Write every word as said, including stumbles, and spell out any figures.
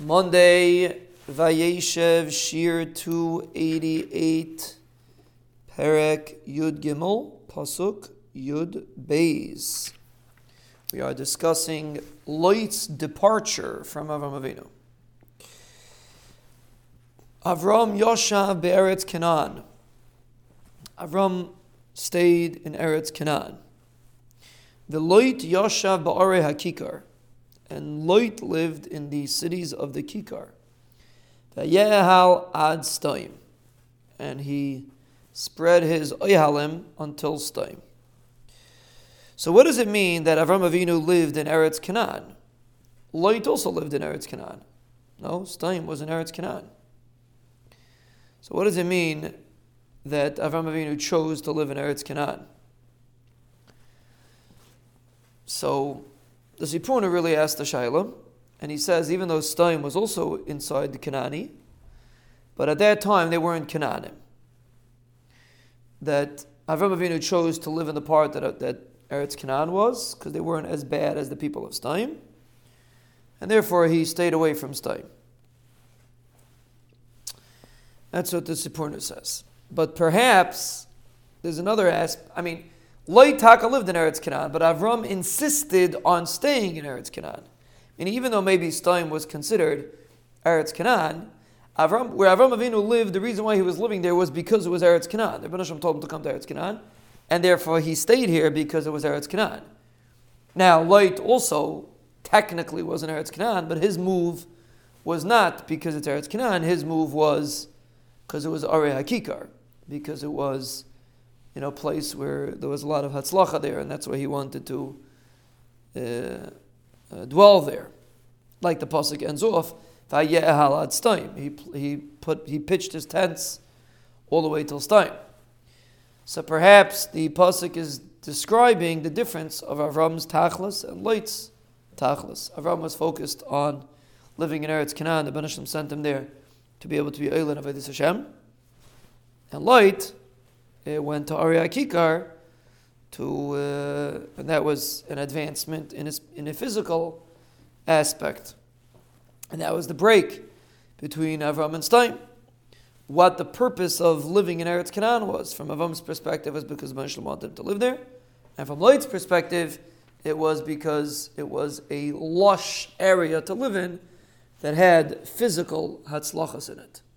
Monday, Vayeshev, Shir two eighty-eight, Perek Yud Gimel, Pasuk Yud Beis. We are discussing Lot's departure from Avram Avinu. Avram Yosha be'Eretz Canaan. Avram stayed in Eretz Canaan. The Lot Yosha ba'Arei HaKikar. And Lot lived in the cities of the Kikar. Vayehal ad Sdom. And he spread his oihalim until Sdom. So what does it mean that Avram Avinu lived in Eretz Canaan? Lot also lived in Eretz Canaan. No, Sdom was in Eretz Canaan. So what does it mean that Avram Avinu chose to live in Eretz Canaan? So the Sipuna really asked the Shaila, and he says, even though Sdom was also inside the Canaani, but at that time they weren't Canaanim, that Avram Avinu chose to live in the part that, that Eretz Canaan was, because they weren't as bad as the people of Sdom, and therefore he stayed away from Sdom. That's what the Sipuna says. But perhaps there's another aspect. I mean, Lot Taka lived in Eretz Canaan, but Avram insisted on staying in Eretz Canaan. And even though maybe Sdom was considered Eretz Canaan, Avram, where Avram Avinu lived, the reason why he was living there was because it was Eretz Canaan. The Rebbono Shel Olam told him to come to Eretz Canaan, and therefore he stayed here because it was Eretz Canaan. Now, Lot also technically was in Eretz Canaan, but his move was not because it's Eretz Canaan. His move was because it was Arei HaKikar, because it was, you know, place where there was a lot of hatzlacha there, and that's why he wanted to uh, uh, dwell there. Like the pasuk ends off, "Vayehal ad Sdom." He he put he pitched his tents all the way till Sdom. So perhaps the pasuk is describing the difference of Avram's Tachlas and Lot's Tachlas. Avram was focused on living in Eretz Canaan. The B'nishlam sent him there to be able to be Eilan of Ha'adis Hashem, and Lot It went to Arei HaKikar, to uh, and that was an advancement in his in a physical aspect, and that was the break between Avram and Sdom. What the purpose of living in Eretz Canaan was, from Avram's perspective, was because B'nishlam wanted him to live there, and from Lot's perspective, it was because it was a lush area to live in that had physical hatzlachas in it.